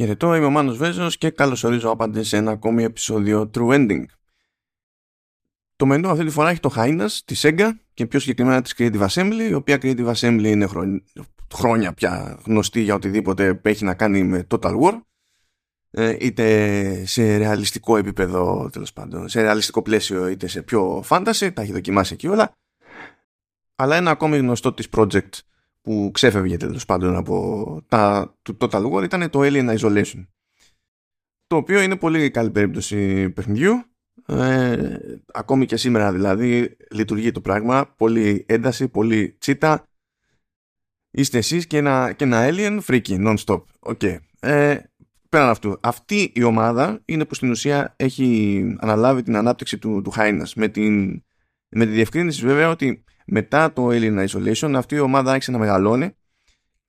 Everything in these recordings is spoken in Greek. Χαιρετώ, είμαι ο Μάνος Βέζος και καλωσορίζω άπαντε σε ένα ακόμη επεισόδιο True Ending. Το μενού αυτή τη φορά έχει το Hyenas, τη SEGA και πιο συγκεκριμένα τη Creative Assembly, η οποία Creative Assembly είναι χρόνια πια γνωστή για οτιδήποτε έχει να κάνει με Total War, είτε σε ρεαλιστικό επίπεδο, τέλος πάντων, σε ρεαλιστικό πλαίσιο, είτε σε πιο fantasy, τα έχει δοκιμάσει εκεί όλα. Αλλά ένα ακόμη γνωστό της project που ξέφευγε τέλος πάντων από του Total War ήταν το Alien Isolation, το οποίο είναι πολύ καλή περίπτωση παιχνιδιού. Ακόμη και σήμερα δηλαδή λειτουργεί το πράγμα, πολύ ένταση, πολύ τσίτα, είστε εσείς και ένα alien freaky non-stop. Okay. Πέραν αυτού, αυτή η ομάδα είναι που στην ουσία έχει αναλάβει την ανάπτυξη του Hyenas, με τη διευκρίνηση βέβαια ότι μετά το Alien Isolation αυτή η ομάδα άρχισε να μεγαλώνει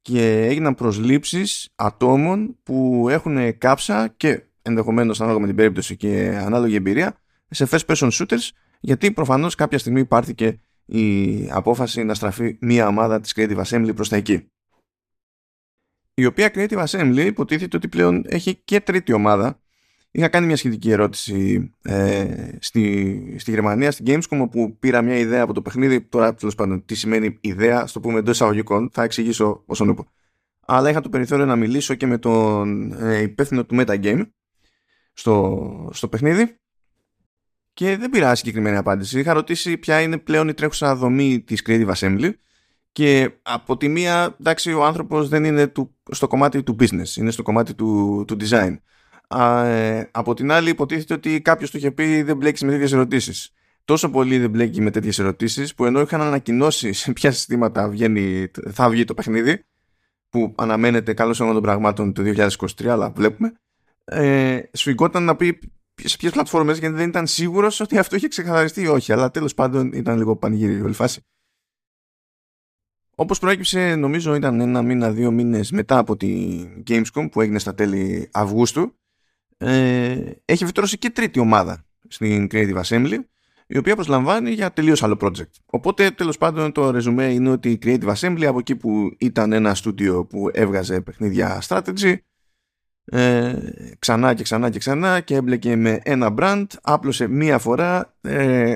και έγιναν προσλήψεις ατόμων που έχουν κάψα και ενδεχομένως, ανάλογα με την περίπτωση και ανάλογη εμπειρία, σε first person shooters, γιατί προφανώς κάποια στιγμή πάρθηκε η απόφαση να στραφεί μια ομάδα της Creative Assembly προς τα εκεί, η οποία Creative Assembly υποτίθεται ότι πλέον έχει και τρίτη ομάδα. Είχα κάνει μια σχετική ερώτηση στη Γερμανία, στην Gamescom, όπου πήρα μια ιδέα από το παιχνίδι. Τώρα, τέλος πάντων, τι σημαίνει ιδέα, στο πούμε εντός εισαγωγικών, θα εξηγήσω όσον ούπο. Αλλά είχα το περιθώριο να μιλήσω και με τον υπεύθυνο του Metagame στο παιχνίδι και δεν πήρα συγκεκριμένη απάντηση. Είχα ρωτήσει ποια είναι πλέον η τρέχουσα δομή της Creative Assembly και από τη μία, εντάξει, ο άνθρωπος δεν είναι στο κομμάτι του business, είναι στο κομμάτι του design. Από την άλλη, υποτίθεται ότι κάποιος του είχε πει δεν μπλέκεις με τέτοιες ερωτήσεις. Τόσο πολύ δεν μπλέκει με τέτοιες ερωτήσεις που, ενώ είχαν ανακοινώσει σε ποια συστήματα θα βγει το παιχνίδι, που αναμένεται καλώς όλων των πραγμάτων το 2023, αλλά βλέπουμε, σφυγγόταν να πει σε ποιες πλατφόρμες, γιατί δεν ήταν σίγουρος ότι αυτό είχε ξεκαθαριστεί ή όχι. Αλλά τέλος πάντων ήταν λίγο πανηγύρι η όλη φάση. Όπως προέκυψε, νομίζω ήταν ένα μήνα, 2 μήνες μετά από τη Gamescom που έγινε στα τέλη Αυγούστου, έχει βιτρώσει και τρίτη ομάδα στην Creative Assembly, η οποία προσλαμβάνει για τελείως άλλο project. Οπότε, τέλος πάντων, το ρεζουμέ είναι ότι η Creative Assembly, από εκεί που ήταν ένα στούντιο που έβγαζε παιχνίδια strategy, ξανά και ξανά και ξανά, και έμπλεκε με ένα brand, άπλωσε μία φορά,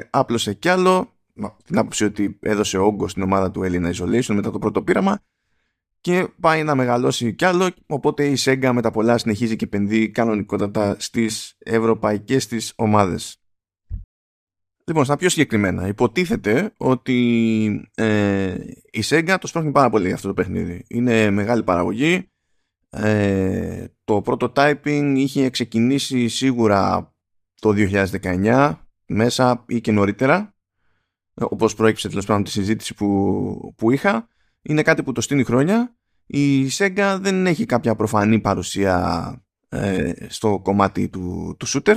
άπλωσε κι άλλο, την άποψη ότι έδωσε όγκο στην ομάδα του Alien Isolation μετά το πρώτο πείραμα, και πάει να μεγαλώσει κι άλλο. Οπότε η SEGA με τα πολλά συνεχίζει και επενδύει κανονικότατα στις ευρωπαϊκές της ομάδες. Λοιπόν, στα πιο συγκεκριμένα, υποτίθεται ότι η SEGA το σπρώχνει πάρα πολύ αυτό το παιχνίδι. Είναι μεγάλη παραγωγή. Το prototyping είχε ξεκινήσει σίγουρα το 2019 μέσα ή και νωρίτερα, όπως προέκυψε τέλος πάντων τη συζήτηση που είχα. Είναι κάτι που το στείνει χρόνια. Η SEGA δεν έχει κάποια προφανή παρουσία στο κομμάτι του shooter.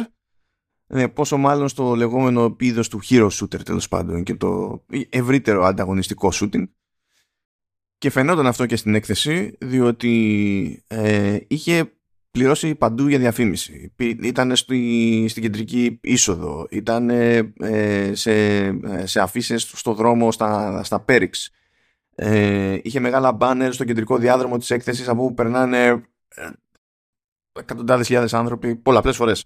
Πόσο μάλλον στο λεγόμενο είδος του hero shooter, τέλος πάντων, και το ευρύτερο ανταγωνιστικό shooting. Και φαινόταν αυτό και στην έκθεση, διότι είχε πληρώσει παντού για διαφήμιση. Ήταν στην κεντρική είσοδο, ήταν σε αφίσες στο δρόμο, στα πέριξ. Είχε μεγάλα μπάνερ στο κεντρικό διάδρομο της έκθεσης, από όπου περνάνε εκατοντάδες χιλιάδες άνθρωποι πολλαπλές φορές.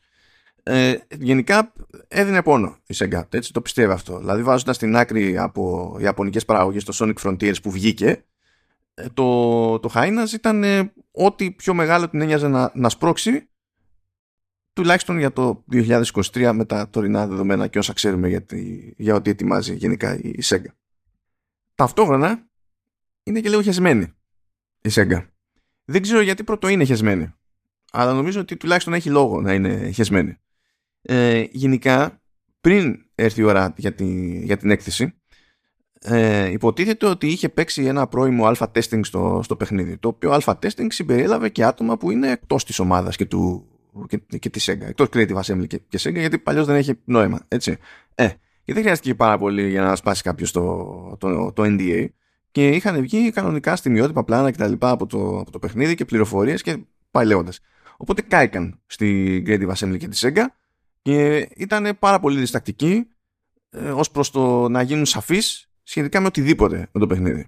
Γενικά έδινε πόνο η SEGA, έτσι το πιστεύω αυτό. Δηλαδή, βάζοντας στην άκρη από ιαπωνικές παραγωγές το Sonic Frontiers που βγήκε, το Hyenas ήταν ό,τι πιο μεγάλο την ένοιαζε να σπρώξει, τουλάχιστον για το 2023 με τα τωρινά δεδομένα και όσα ξέρουμε για ό,τι ετοιμάζει γενικά η SEGA. Ταυτόχρονα είναι και λίγο χεσμένη η SEGA. Δεν ξέρω γιατί πρώτο είναι χεσμένη, αλλά νομίζω ότι τουλάχιστον έχει λόγο να είναι χεσμένη. Γενικά, πριν έρθει η ώρα για την έκθεση, υποτίθεται ότι είχε παίξει ένα πρώιμο alpha testing στο παιχνίδι, το οποίο alpha testing συμπεριέλαβε και άτομα που είναι εκτός της ομάδας και της SEGA, εκτός Creative Assembly και SEGA, γιατί παλιώς δεν έχει νόημα, έτσι. Και δεν χρειάστηκε πάρα πολύ για να σπάσει κάποιος το NDA, και είχαν βγει κανονικά στιγμιότυπα, πλάνα κτλ. Από το παιχνίδι και πληροφορίες και πάει λέγοντας. Οπότε κάηκαν στη Creative Assembly και τη SEGA και ήταν πάρα πολύ διστακτικοί ως προς το να γίνουν σαφείς σχετικά με οτιδήποτε με το παιχνίδι.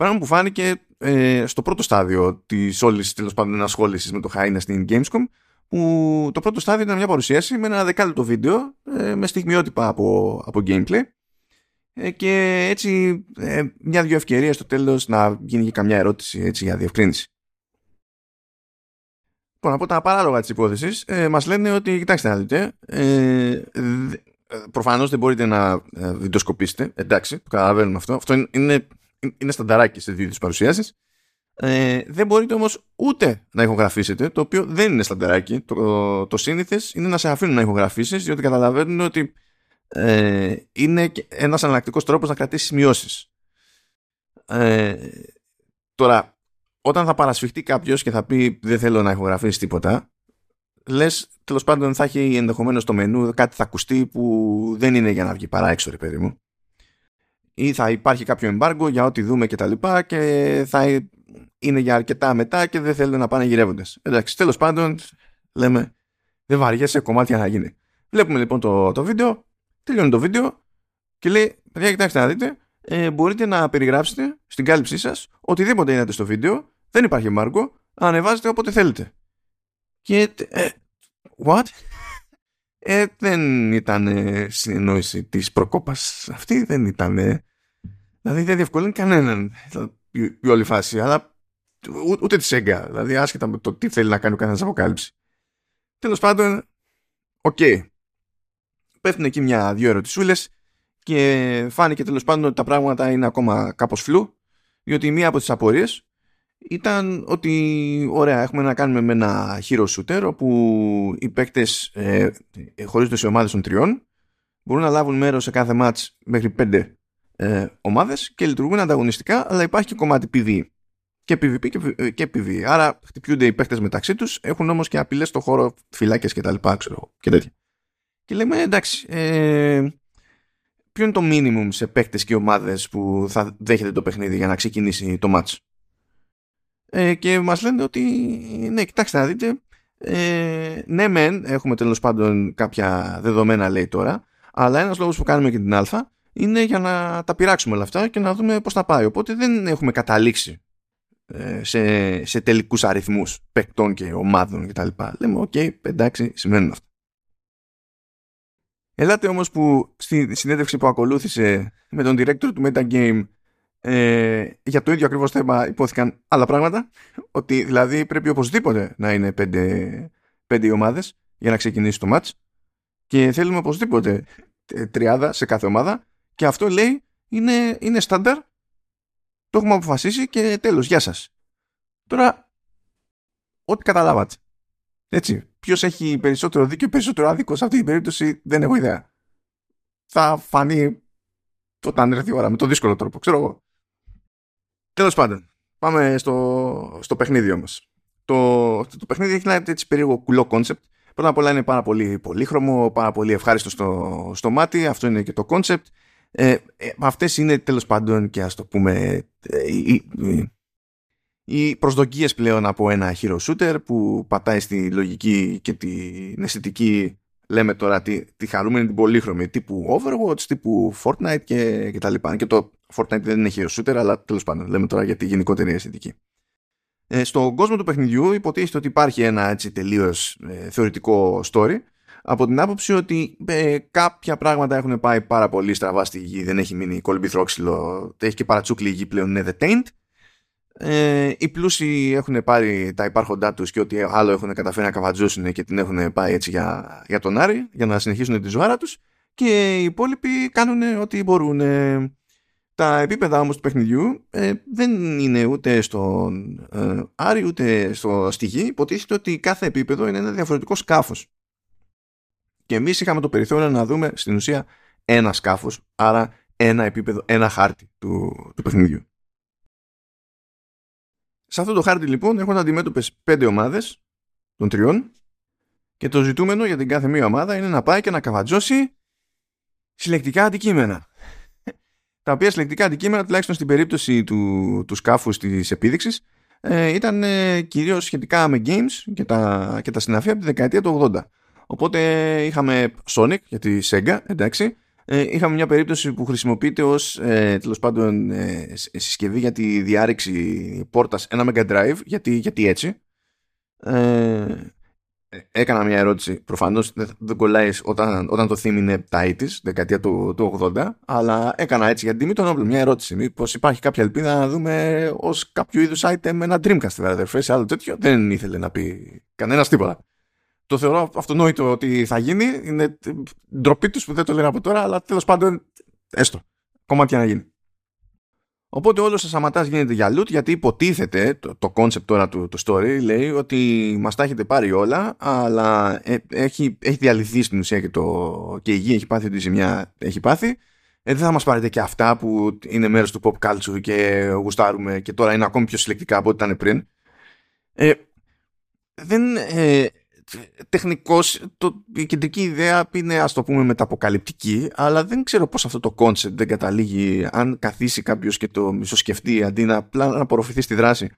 Πράγμα που φάνηκε στο πρώτο στάδιο της όλης τέλος πάντων ενασχόλησης με το Hyenas στην Gamescom, που το πρώτο στάδιο ήταν μια παρουσίαση με ένα δεκάλεπτο βίντεο με στιγμιότυπα από gameplay και έτσι μια-δυο ευκαιρίες στο τέλος να γίνει και καμιά ερώτηση έτσι, για διευκρίνηση. Λοιπόν, από τα παράλογα της υπόθεσης μας λένε ότι, κοιτάξτε να δείτε, προφανώς δεν μπορείτε να βιντεοσκοπήσετε, εντάξει, το καταλαβαίνουμε αυτό, αυτό είναι στανταράκι σε δύο παρουσιάσεις. Δεν μπορείτε όμως ούτε να ηχογραφήσετε, το οποίο δεν είναι στανταράκι. Το σύνηθες είναι να σε αφήνουν να ηχογραφήσεις, διότι καταλαβαίνουν ότι είναι ένας αναλλακτικός τρόπος να κρατήσεις σημειώσεις. Τώρα, όταν θα παρασφιχτεί κάποιος και θα πει δεν θέλω να ηχογραφήσεις τίποτα, λες τέλος πάντων θα έχει ενδεχομένως στο μενού κάτι θα ακουστεί που δεν είναι για να βγει παρά έξω, ρε παιδί μου. Ή θα υπάρχει κάποιο εμπάργκο για ό,τι δούμε και τα λοιπά και θα είναι για αρκετά μετά και δεν θέλουν να πάνε γυρεύοντας. Εντάξει, τέλος πάντων, λέμε, δεν βαριέσαι, κομμάτια να γίνει. Βλέπουμε λοιπόν το βίντεο, τελειώνει το βίντεο και λέει, παιδιά κοιτάξτε να δείτε, μπορείτε να περιγράψετε στην κάλυψή σας οτιδήποτε είδατε στο βίντεο, δεν υπάρχει εμπάργκο, ανεβάζετε όποτε θέλετε. Και, what? Δεν ήταν συνεννόηση της προκόπας αυτή, δεν ήταν. Δηλαδή δεν διευκολύνει κανέναν η όλη φάση, αλλά ούτε τη SEGA, δηλαδή άσχετα με το τι θέλει να κάνει ο καθένας αποκάλυψη. Τέλος πάντων, οκ. Πέφτουν εκεί μια-δυο ερωτησούλες και φάνηκε τέλος πάντων ότι τα πράγματα είναι ακόμα κάπως φλού, διότι μία από τις απορίες ήταν ότι ωραία, έχουμε να κάνουμε με ένα hero shooter όπου οι παίκτες χωρίζονται σε ομάδες των τριών, μπορούν να λάβουν μέρος σε κάθε match μέχρι 5 ομάδες και λειτουργούν ανταγωνιστικά, αλλά υπάρχει και κομμάτι PvE και PvP και PvE, άρα χτυπιούνται οι παίκτες μεταξύ τους, έχουν όμως και απειλές στο χώρο, φυλάκες και τα λοιπά, ξέρω, και τέτοια. Και λέμε εντάξει, ποιο είναι το minimum σε παίκτες και ομάδες που θα δέχεται το παιχνίδι για να ξεκινήσει το match? Και μας λένε ότι ναι, κοιτάξτε να δείτε, ναι μεν έχουμε τέλος πάντων κάποια δεδομένα, λέει τώρα, αλλά ένας λόγος που κάνουμε και την αλφα είναι για να τα πειράξουμε όλα αυτά και να δούμε πώς θα πάει, οπότε δεν έχουμε καταλήξει σε τελικούς αριθμούς παικτών και ομάδων κτλ. Λέμε οκ, εντάξει, σημαίνουν αυτά. Ελάτε όμως που στη συνέντευξη που ακολούθησε με τον director του Metagame, για το ίδιο ακριβώς θέμα υπόθηκαν άλλα πράγματα, ότι δηλαδή πρέπει οπωσδήποτε να είναι 5 ομάδες για να ξεκινήσει το match και θέλουμε οπωσδήποτε 30 σε κάθε ομάδα και αυτό, λέει, είναι στάνταρ, το έχουμε αποφασίσει και τέλος, γεια σας. Τώρα, ό,τι καταλάβατε, έτσι, ποιος έχει περισσότερο δίκιο, περισσότερο άδικο σε αυτή την περίπτωση δεν έχω ιδέα, θα φανεί όταν έρθει η ώρα, με τον δύσκολο τρόπο, ξέρω εγώ. Τέλος πάντων, πάμε στο παιχνίδι όμως. Το παιχνίδι έχει ένα έτσι περίεργο κουλό κόνσεπτ. Πρώτα απ' όλα είναι πάρα πολύ πολύχρωμο, πάρα πολύ ευχάριστο στο μάτι. Αυτό είναι και το κόνσεπτ. Αυτές είναι τέλος πάντων και ας το πούμε οι προσδοκίες πλέον από ένα hero shooter που πατάει στη λογική και την αισθητική, λέμε τώρα, τη χαρούμενη, την πολύχρωμη, τύπου Overwatch, τύπου Fortnite και τα λοιπά. Και το Fortnite δεν είναι hero shooter, αλλά τέλος πάντων, λέμε τώρα για τη γενικότερη αισθητική. Στον κόσμο του παιχνιδιού υποτίθεται ότι υπάρχει ένα έτσι τελείως θεωρητικό story, από την άποψη ότι κάποια πράγματα έχουν πάει πάρα πολύ στραβά στη γη, δεν έχει μείνει κολυμπηθρόξυλο, έχει και παρατσούκλη η γη πλέον, είναι the taint. Οι πλούσιοι έχουν πάρει τα υπάρχοντά τους και ό,τι άλλο έχουν καταφέρει να καβατζούσουν και την έχουν πάει έτσι για τον Άρη, για να συνεχίσουν τη ζωάρα τους, και οι υπόλοιποι κάνουν ό,τι μπορούν. Τα επίπεδα όμως του παιχνιδιού δεν είναι ούτε στον Άρη ούτε στη γη. Υποτίθεται ότι κάθε επίπεδο είναι ένα διαφορετικό σκάφος και εμείς είχαμε το περιθώριο να δούμε στην ουσία ένα σκάφος, άρα ένα επίπεδο, ένα χάρτη του παιχνιδιού. Σε αυτό το χάρτη λοιπόν έχουν αντιμέτωπες 5 ομάδες των τριών και το ζητούμενο για την κάθε μία ομάδα είναι να πάει και να καβατζώσει συλλεκτικά αντικείμενα. Τα οποία συλλεκτικά αντικείμενα, τουλάχιστον στην περίπτωση του σκάφους της επίδειξης, ήταν κυρίως σχετικά με games και τα συναφή από τη δεκαετία του 80. Οπότε είχαμε Sonic για τη SEGA, εντάξει, είχαμε μια περίπτωση που χρησιμοποιείται ως τέλος πάντων συσκευή για τη διάρρηξη πόρτας ένα Mega Drive. Γιατί έτσι. Έκανα μια ερώτηση. Προφανώς δεν κολλάει όταν το theme είναι '80s, δεκαετία του 80, αλλά έκανα έτσι για την τιμή των όπλων μια ερώτηση. Μήπως υπάρχει κάποια ελπίδα να δούμε ως κάποιο είδους item ένα Dreamcast, αδερφέ, σε άλλο τέτοιο? Δεν ήθελε να πει κανένας τίποτα. Το θεωρώ αυτονόητο ότι θα γίνει. Είναι ντροπή τους που δεν το λένε από τώρα, αλλά τέλος πάντων, έστω. Κομμάτια να γίνει. Οπότε όλος ο Σαματάς γίνεται για loot, γιατί υποτίθεται το concept τώρα του story λέει ότι μας τα έχετε πάρει όλα, αλλά έχει διαλυθεί στην ουσία και η γη έχει πάθει ό,τι ζημιά έχει πάθει. Δεν θα μας πάρετε και αυτά που είναι μέρος του pop culture και γουστάρουμε και τώρα είναι ακόμη πιο συλλεκτικά από ό,τι ήταν πριν. Τεχνικώς η κεντρική ιδέα είναι, ας το πούμε, μεταποκαλυπτική, αλλά δεν ξέρω πώς αυτό το concept δεν καταλήγει, αν καθίσει κάποιος και το μισοσκεφτεί αντί να απορροφηθεί στη δράση,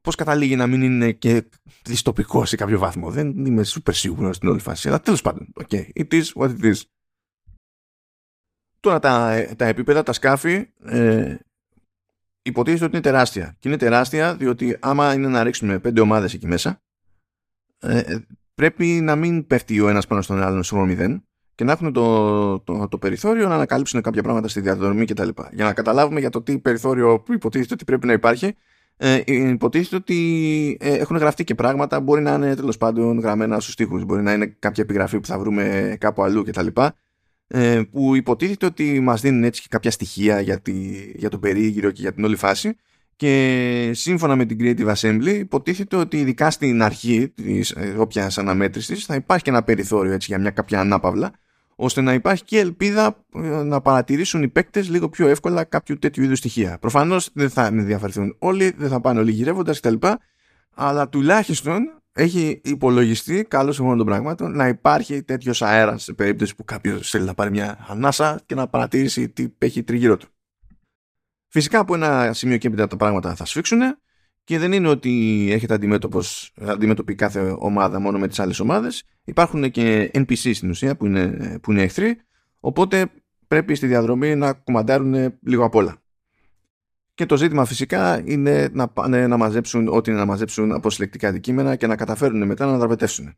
πώς καταλήγει να μην είναι και δυστοπικό σε κάποιο βαθμό. Δεν είμαι super σίγουρος στην όλη φάση, αλλά τέλος πάντων, okay, it is what it is. Τώρα τα επίπεδα, τα σκάφη, υποτίθεται ότι είναι τεράστια. Και είναι τεράστια διότι άμα είναι να ρίξουμε 5 ομάδες εκεί μέσα, πρέπει να μην πέφτει ο ένας πάνω στον άλλον σε 0 και να έχουν το περιθώριο να ανακαλύψουν κάποια πράγματα στη διαδρομή κτλ. Για να καταλάβουμε για το τι περιθώριο που υποτίθεται ότι πρέπει να υπάρχει, υποτίθεται ότι έχουν γραφτεί και πράγματα, μπορεί να είναι τέλος πάντων γραμμένα στους τοίχους, μπορεί να είναι κάποια επιγραφή που θα βρούμε κάπου αλλού κτλ. Που υποτίθεται ότι μας δίνουν έτσι και κάποια στοιχεία για τον περίγυρο και για την όλη φάση, και σύμφωνα με την Creative Assembly υποτίθεται ότι ειδικά στην αρχή της όποιας αναμέτρησης θα υπάρχει και ένα περιθώριο έτσι, για μια κάποια ανάπαυλα, ώστε να υπάρχει και ελπίδα να παρατηρήσουν οι παίκτες λίγο πιο εύκολα κάποιο τέτοιου είδους στοιχεία. Προφανώς δεν θα ενδιαφερθούν όλοι, δεν θα πάνε όλοι γυρεύοντας κτλ, αλλά τουλάχιστον έχει υπολογιστεί, καλώς όλων των πραγμάτων, να υπάρχει τέτοιος αέρας σε περίπτωση που κάποιος θέλει να πάρει μια ανάσα και να παρατηρήσει τι έχει τριγύρω του. Φυσικά από ένα σημείο και έπειτα τα πράγματα θα σφίξουν, και δεν είναι ότι έχετε αντιμέτωπη κάθε ομάδα μόνο με τις άλλες ομάδες. Υπάρχουν και NPC στην ουσία που είναι εχθροί, οπότε πρέπει στη διαδρομή να κομμαντάρουν λίγο απ' όλα. Και το ζήτημα φυσικά είναι να πάνε να μαζέψουν ό,τι είναι να μαζέψουν από συλλεκτικά αντικείμενα και να καταφέρουν μετά να δραπετεύσουν.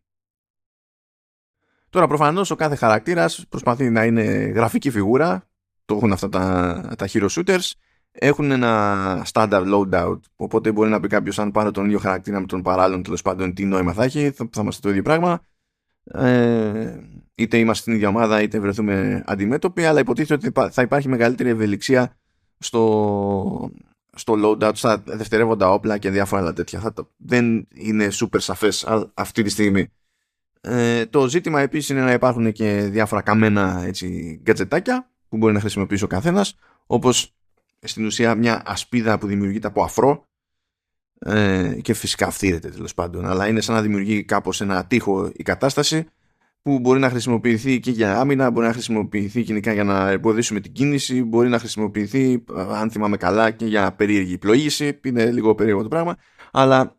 Τώρα προφανώς ο κάθε χαρακτήρας προσπαθεί να είναι γραφική φιγούρα, το έχουν αυτά τα hero shooters, έχουν ένα standard loadout, οπότε μπορεί να πει κάποιος αν πάρω τον ίδιο χαρακτήρα με τον παράλληλο τέλος πάντων τι νόημα θα έχει, θα είμαστε το ίδιο πράγμα. Είτε είμαστε στην ίδια ομάδα είτε βρεθούμε αντιμέτωποι, αλλά υποτίθεται ότι θα υπάρχει μεγαλύτερη ευελιξία στο loadout, στα δευτερεύοντα όπλα και διάφορα άλλα τέτοια. Δεν είναι super σαφές αυτή τη στιγμή. Το ζήτημα επίσης είναι να υπάρχουν και διάφορα καμένα έτσι, γκατζετάκια που μπορεί να χρησιμοποιήσει ο καθένας, όπως στην ουσία μια ασπίδα που δημιουργείται από αφρό και φυσικά φθήρεται τέλος πάντων, αλλά είναι σαν να δημιουργεί κάπως ένα τείχο η κατάσταση, που μπορεί να χρησιμοποιηθεί και για άμυνα, μπορεί να χρησιμοποιηθεί κοινικά για να εμποδίσουμε την κίνηση, μπορεί να χρησιμοποιηθεί, αν θυμάμαι καλά, και για περίεργη πλοήγηση. Είναι λίγο περίεργο το πράγμα. Αλλά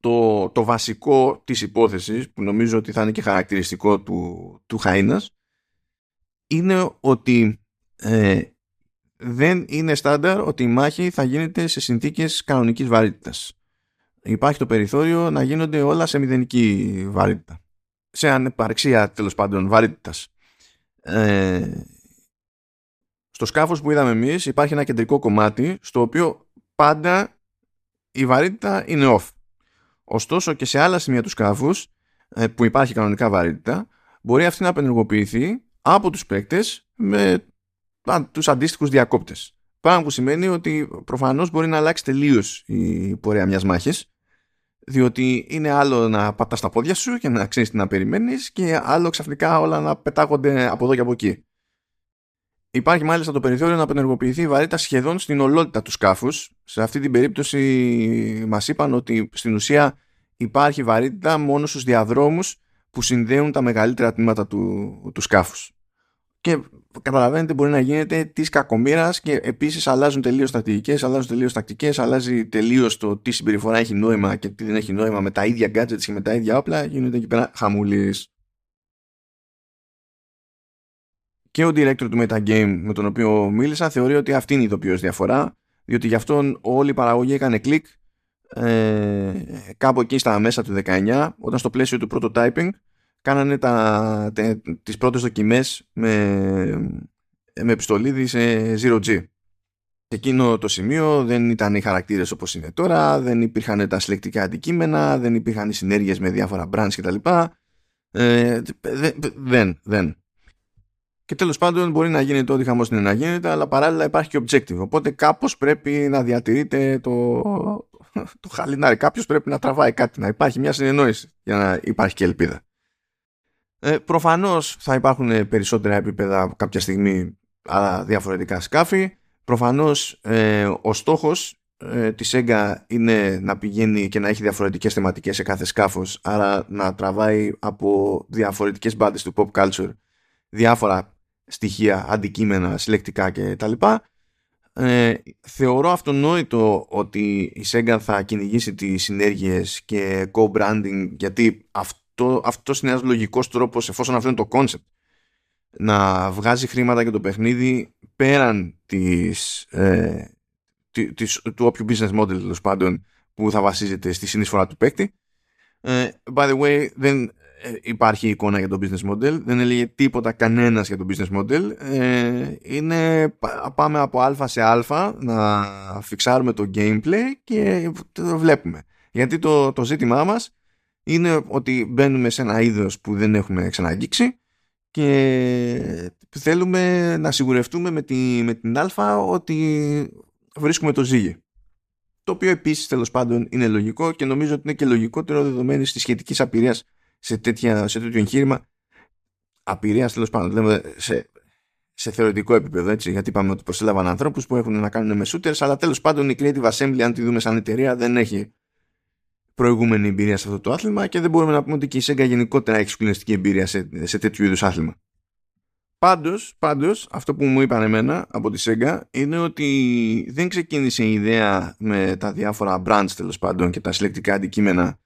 το βασικό της υπόθεσης, που νομίζω ότι θα είναι και χαρακτηριστικό του Χαΐνας, είναι ότι δεν είναι στάνταρ ότι η μάχη θα γίνεται σε συνθήκες κανονικής βαρύτητας. Υπάρχει το περιθώριο να γίνονται όλα σε μηδενική βαρύτητα, σε ανεπαρξία τέλος πάντων βαρύτητας. Στο σκάφος που είδαμε εμείς υπάρχει ένα κεντρικό κομμάτι στο οποίο πάντα η βαρύτητα είναι off. Ωστόσο και σε άλλα σημεία του σκάφους που υπάρχει κανονικά βαρύτητα, μπορεί αυτή να απενεργοποιηθεί από τους παίκτες με τους αντίστοιχους διακόπτες. Πράγμα που σημαίνει ότι προφανώς μπορεί να αλλάξει τελείως η πορεία μιας μάχης, διότι είναι άλλο να πατάς τα πόδια σου και να ξέρεις τι να περιμένεις, και άλλο ξαφνικά όλα να πετάγονται από εδώ και από εκεί. Υπάρχει μάλιστα το περιθώριο να απενεργοποιηθεί η βαρύτητα σχεδόν στην ολότητα του σκάφους. Σε αυτή την περίπτωση μας είπαν ότι στην ουσία υπάρχει βαρύτητα μόνο στους διαδρόμους που συνδέουν τα μεγαλύτερα τμήματα του σκάφους. Και καταλαβαίνετε, μπορεί να γίνεται της κακομοίρας, και επίσης αλλάζουν τελείως στρατηγικές, αλλάζουν τελείως τακτικές, αλλάζει τελείως το τι συμπεριφορά έχει νόημα και τι δεν έχει νόημα με τα ίδια gadgets και με τα ίδια όπλα. Γίνεται εκεί πέρα χαμούλης. και ο director του Metagame με τον οποίο μίλησα θεωρεί ότι αυτή είναι η ειδοποιώς διαφορά, διότι γι' αυτόν όλη η παραγωγή έκανε κλικ κάπου εκεί στα μέσα του 19, όταν στο πλαίσιο του prototyping κάνανε τις πρώτες δοκιμές με επιστολίδι σε 0G. Σε εκείνο το σημείο δεν ήταν οι χαρακτήρες όπως είναι τώρα, δεν υπήρχαν τα συλλεκτικά αντικείμενα, δεν υπήρχαν οι συνέργειες με διάφορα brands κτλ. Και τέλος πάντων μπορεί να γίνεται ό,τι χαμός είναι να γίνεται, αλλά παράλληλα υπάρχει και objective. Οπότε κάπως πρέπει να διατηρείται το χαλινάρι. Κάποιος πρέπει να τραβάει κάτι, να υπάρχει μια συνεννόηση για να υπάρχει και ελπίδα. Προφανώς θα υπάρχουν περισσότερα επίπεδα κάποια στιγμή, αλλά διαφορετικά σκάφη. Προφανώς ο στόχος της SEGA είναι να πηγαίνει και να έχει διαφορετικές θεματικές σε κάθε σκάφος, άρα να τραβάει από διαφορετικές μπάντες του pop culture διάφορα στοιχεία, αντικείμενα, συλλεκτικά κτλ. Θεωρώ αυτονόητο ότι η SEGA θα κυνηγήσει τις συνέργειες και co-branding, γιατί αυτός είναι ένας λογικός τρόπος, εφόσον αυτό είναι το concept, να βγάζει χρήματα για το παιχνίδι πέραν του όποιου business model, τέλος πάντων, που θα βασίζεται στη συνεισφορά του παίκτη. By the way, δεν υπάρχει εικόνα για το business model, δεν έλεγε τίποτα κανένας για το business model. Είναι πάμε από α σε α, να φιξάρουμε το gameplay και το βλέπουμε, γιατί το ζήτημά μας είναι ότι μπαίνουμε σε ένα είδος που δεν έχουμε ξαναγγίξει και θέλουμε να σιγουρευτούμε με την α ότι βρίσκουμε το ζύγι, το οποίο επίσης τέλος πάντων είναι λογικό και νομίζω ότι είναι και λογικότερο δεδομένης της σχετικής απειρίας σε τέτοιο εγχείρημα. Απειρίας τέλος πάντων λέμε σε θεωρητικό επίπεδο, έτσι, γιατί είπαμε ότι προσέλαβαν ανθρώπους που έχουν να κάνουν με shooters, αλλά τέλος πάντων η Creative Assembly, αν τη δούμε σαν εταιρεία, δεν έχει προηγούμενη εμπειρία σε αυτό το άθλημα και δεν μπορούμε να πούμε ότι και η SEGA γενικότερα έχει σκληρινιστική εμπειρία σε τέτοιου είδους άθλημα. Πάντως, αυτό που μου είπαν εμένα από τη SEGA είναι ότι δεν ξεκίνησε η ιδέα με τα διάφορα brands τέλος πάντων και τα συλλεκτικά αντικείμενα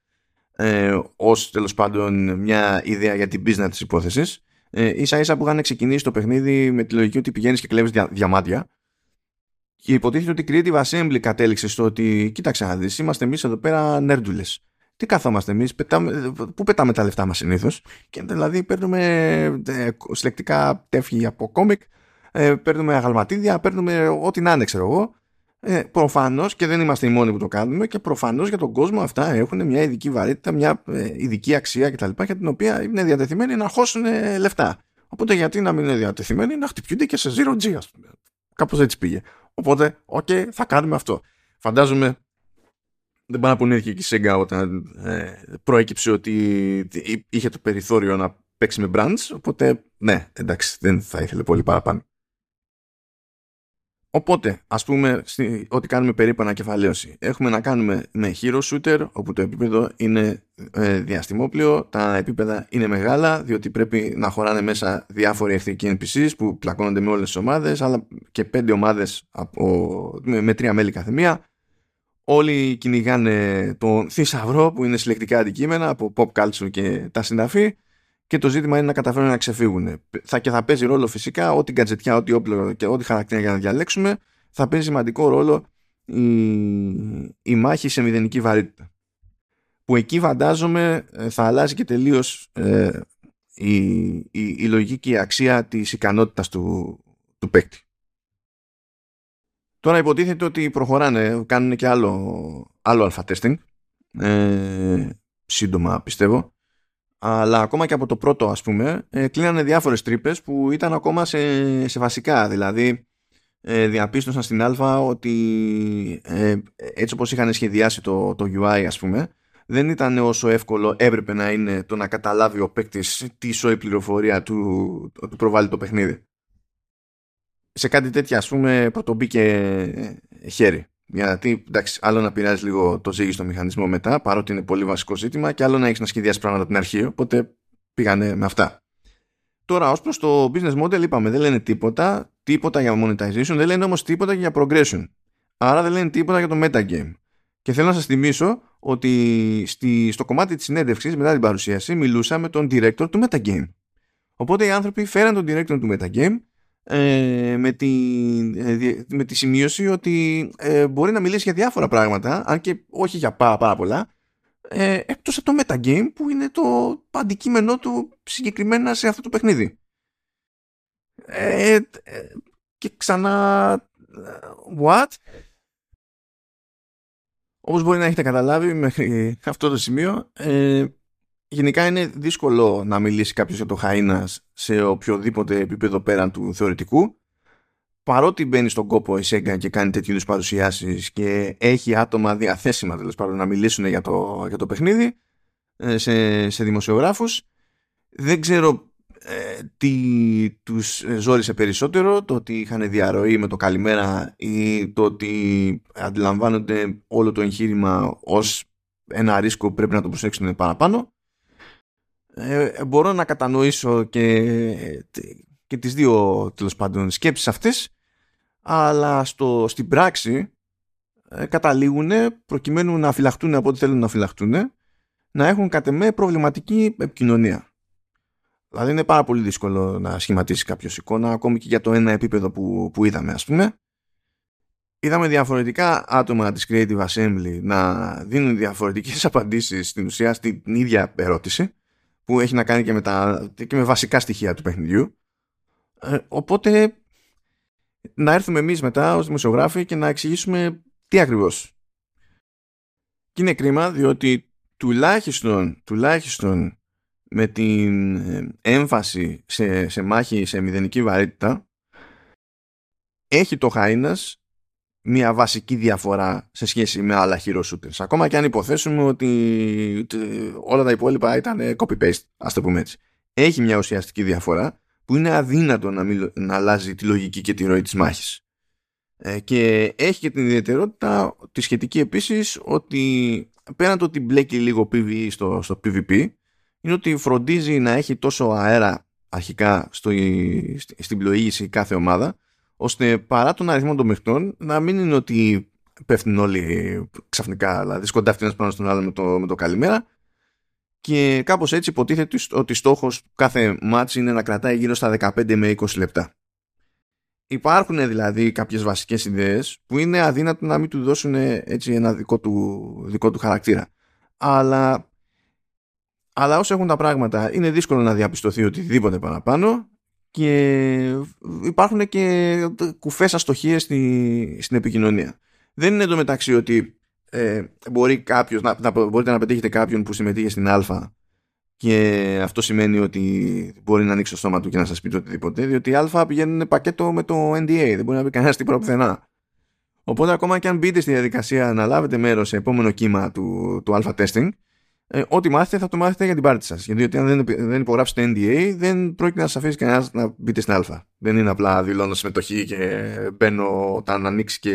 ως τέλος πάντων μια ιδέα για την business της υπόθεσης. Ίσα ίσα που είχαν ξεκινήσει το παιχνίδι με τη λογική ότι πηγαίνεις και κλέβεις διαμάντια. Και υποτίθεται ότι η Creative Assembly κατέληξε στο ότι, κοίταξε να δεις, είμαστε εμείς εδώ πέρα νέρντουλες. Τι καθόμαστε εμείς, πού πετάμε τα λεφτά μας συνήθως. Και δηλαδή παίρνουμε συλλεκτικά τέφη από κόμικ, παίρνουμε αγαλματίδια, παίρνουμε ό,τι να είναι, ξέρω εγώ. Προφανώς, και δεν είμαστε οι μόνοι που το κάνουμε, και προφανώς για τον κόσμο αυτά έχουν μια ειδική βαρύτητα, μια ειδική αξία κτλ. Για την οποία είναι διατεθειμένοι να χώσουν λεφτά. Οπότε γιατί να μην είναι διατεθειμένοι να χτυπιούνται και σε 0G, ας πούμε. Κάπως έτσι πήγε. Οπότε, okay, θα κάνουμε αυτό. Φαντάζομαι δεν παραπονήθηκε και η SEGA όταν προέκυψε ότι είχε το περιθώριο να παίξει με brands. Οπότε, ναι, εντάξει, δεν θα ήθελε πολύ παραπάνω. Οπότε, ας πούμε ότι κάνουμε περίπου ανακεφαλαίωση. Έχουμε να κάνουμε με hero shooter, όπου το επίπεδο είναι διαστημόπλαιο, τα επίπεδα είναι μεγάλα, διότι πρέπει να χωράνε μέσα διάφοροι εχθρικοί NPCs που πλακώνονται με όλες τις ομάδες, αλλά και 5 ομάδες με 3 μέλη κάθε μία. Όλοι κυνηγάνε τον θησαυρό που είναι συλλεκτικά αντικείμενα από pop culture και τα συναφή, και το ζήτημα είναι να καταφέρουν να ξεφύγουν. Θα παίζει ρόλο φυσικά ό,τι γκατζετιά, ό,τι όπλο και ό,τι χαρακτήρα για να διαλέξουμε. Θα παίζει σημαντικό ρόλο η μάχη σε μηδενική βαρύτητα, που εκεί φαντάζομαι θα αλλάζει και τελείως η λογική και η αξία της ικανότητας του παίκτη. Τώρα υποτίθεται ότι προχωράνε, κάνουν και άλλο αλφα τέστινγκ, σύντομα πιστεύω, αλλά ακόμα και από το πρώτο, ας πούμε, κλείνανε διάφορες τρύπες που ήταν ακόμα σε βασικά. Δηλαδή διαπίστωσαν στην α ότι έτσι όπως είχαν σχεδιάσει το UI, ας πούμε, δεν ήταν όσο εύκολο έπρεπε να είναι το να καταλάβει ο παίκτης τι ισόη πληροφορία του προβάλλει το παιχνίδι. Σε κάτι τέτοια, ας πούμε, πρωτομπήκε χέρι. Γιατί, εντάξει, άλλο να πειράζει λίγο το ζύγι στο μηχανισμό μετά, παρότι είναι πολύ βασικό ζήτημα, και άλλο να έχεις να σχεδιάσεις πράγματα από την αρχή. Οπότε πήγανε με αυτά. Τώρα, ως προς το business model, είπαμε, δεν λένε τίποτα για monetization, δεν λένε όμως τίποτα για progression. Άρα δεν λένε τίποτα για το metagame. Και θέλω να σας θυμίσω ότι στο κομμάτι της συνέντευξης μετά την παρουσίαση μιλούσα με τον director του metagame, Οπότε οι άνθρωποι φέραν τον director του Metagame με τη σημείωση ότι μπορεί να μιλήσει για διάφορα πράγματα, αν και όχι για πάρα πολλά, εκτός από το Metagame που είναι το αντικείμενό του συγκεκριμένα σε αυτό το παιχνίδι. Και ξανά what? Όπως μπορεί να έχετε καταλάβει μέχρι αυτό το σημείο, γενικά είναι δύσκολο να μιλήσει κάποιος για το Hyenas σε οποιοδήποτε επίπεδο πέραν του θεωρητικού, παρότι μπαίνει στον κόπο η SEGA και κάνει τέτοιου είδους παρουσιάσεις και έχει άτομα διαθέσιμα τέλος πάντων να μιλήσουν για το παιχνίδι σε δημοσιογράφους. Δεν ξέρω τι τους ζόρισε περισσότερο, το ότι είχαν διαρροή με το καλημέρα ή το ότι αντιλαμβάνονται όλο το εγχείρημα ως ένα ρίσκο που πρέπει να το προσέξουν παραπάνω. Μπορώ να κατανοήσω και τις δύο τέλος πάντων σκέψεις αυτές, αλλά στην πράξη καταλήγουν, προκειμένου να φυλαχτούν από ό,τι θέλουν να φυλαχτούν, να έχουν κατ' εμέ προβληματική επικοινωνία. Δηλαδή είναι πάρα πολύ δύσκολο να σχηματίσει κάποιος εικόνα, ακόμη και για το ένα επίπεδο που είδαμε, ας πούμε. Είδαμε διαφορετικά άτομα της Creative Assembly να δίνουν διαφορετικές απαντήσεις στην ουσία στην ίδια ερώτηση, που έχει να κάνει και με βασικά στοιχεία του παιχνιδιού. Οπότε να έρθουμε εμείς μετά ως δημοσιογράφοι και να εξηγήσουμε τι ακριβώς. Και είναι κρίμα, διότι τουλάχιστον με την έμφαση σε μάχη σε μηδενική βαρύτητα, έχει το Hyenas μια βασική διαφορά σε σχέση με άλλα hero shooters, ακόμα και αν υποθέσουμε ότι όλα τα υπόλοιπα ήταν copy-paste, ας το πούμε έτσι. Έχει μια ουσιαστική διαφορά που είναι αδύνατο να αλλάζει τη λογική και τη ροή της μάχης, και έχει και την ιδιαιτερότητα τη σχετική επίσης, ότι πέραν το ότι μπλέκει λίγο PvE στο PvP, είναι ότι φροντίζει να έχει τόσο αέρα αρχικά στην πλοήγηση κάθε ομάδα, ώστε παρά τον αριθμό των μεχτών να μην είναι ότι πέφτουν όλοι ξαφνικά, δηλαδή σκοντάφτει ένας πάνω στον άλλο με το καλημέρα. Και κάπως έτσι υποτίθεται ότι στόχος κάθε μάτς είναι να κρατάει γύρω στα 15 με 20 λεπτά. Υπάρχουν δηλαδή κάποιες βασικές ιδέες που είναι αδύνατο να μην του δώσουν έτσι ένα δικό του χαρακτήρα. Αλλά όσο έχουν τα πράγματα, είναι δύσκολο να διαπιστωθεί οτιδήποτε παραπάνω, και υπάρχουν και κουφές αστοχίες στην επικοινωνία. Δεν είναι εντωμεταξύ ότι μπορεί κάποιος, μπορείτε να πετύχετε κάποιον που συμμετείχε στην Α, και αυτό σημαίνει ότι μπορεί να ανοίξει το στόμα του και να σας πει το οτιδήποτε, διότι η Α πηγαίνουν πακέτο με το NDA, δεν μπορεί να πει κανένας τίποτα πουθενά. Οπότε ακόμα και αν μπείτε στη διαδικασία να λάβετε μέρος σε επόμενο κύμα του Α testing, ό,τι μάθετε θα το μάθετε για την πάρτι σας. Γιατί αν δεν υπογράψετε NDA, δεν πρόκειται να σας αφήσει κανένας να μπείτε στην Α. Δεν είναι απλά δηλώνω συμμετοχή και μπαίνω όταν ανοίξει και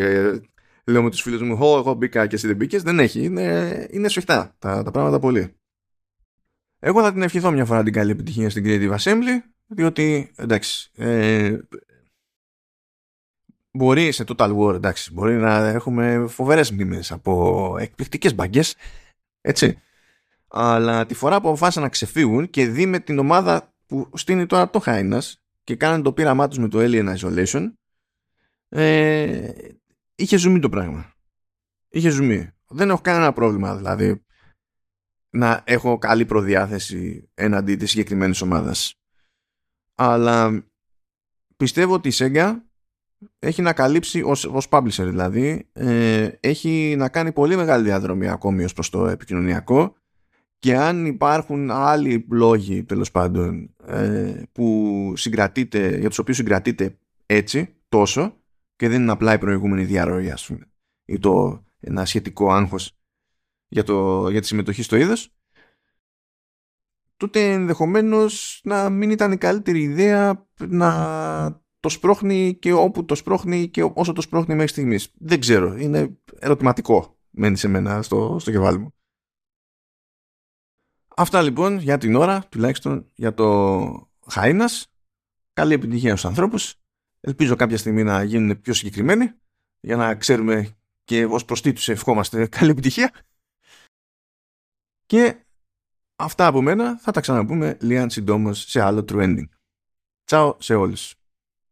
λέω με τους φίλους μου: εγώ μπήκα και εσύ δεν μπήκες. Δεν έχει. Είναι σφιχτά τα πράγματα πολύ. Εγώ θα την ευχηθώ μια φορά την καλή επιτυχία στην Creative Assembly, διότι εντάξει. Μπορεί σε Total War, εντάξει, μπορεί να έχουμε φοβερές μνήμες από εκπληκτικές μπαγκές. Έτσι. Αλλά τη φορά που αποφάσισαν να ξεφύγουν και δει με την ομάδα που στείνει τώρα το Hyenas και κάνανε το πείραμά τους με το Alien Isolation, είχε ζουμί το πράγμα. Είχε ζουμί. Δεν έχω κανένα πρόβλημα δηλαδή να έχω καλή προδιάθεση εναντί της συγκεκριμένης ομάδας. Αλλά πιστεύω ότι η SEGA έχει να καλύψει ως publisher, δηλαδή έχει να κάνει πολύ μεγάλη διαδρομή ακόμη ως προς το επικοινωνιακό. Και αν υπάρχουν άλλοι λόγοι τέλος πάντων που συγκρατείτε, για τους οποίους συγκρατείτε έτσι τόσο και δεν είναι απλά η προηγούμενη διαρροή, ας πούμε, ή το ένα σχετικό άγχος για τη συμμετοχή στο είδος, τότε ενδεχομένως να μην ήταν η καλύτερη ιδέα να το σπρώχνει και όπου το σπρώχνει και όσο το σπρώχνει μέχρι στιγμής. Δεν ξέρω, είναι ερωτηματικό, μένει σε μένα στο κεφάλι μου. Αυτά λοιπόν για την ώρα, τουλάχιστον για το Hyenas. Καλή επιτυχία στους ανθρώπους. Ελπίζω κάποια στιγμή να γίνουν πιο συγκεκριμένοι, για να ξέρουμε και ως προς τι τους ευχόμαστε καλή επιτυχία. Και Αυτά από μένα, θα τα ξαναπούμε λίγαν συντόμως σε άλλο True Ending. Τσάω σε όλους.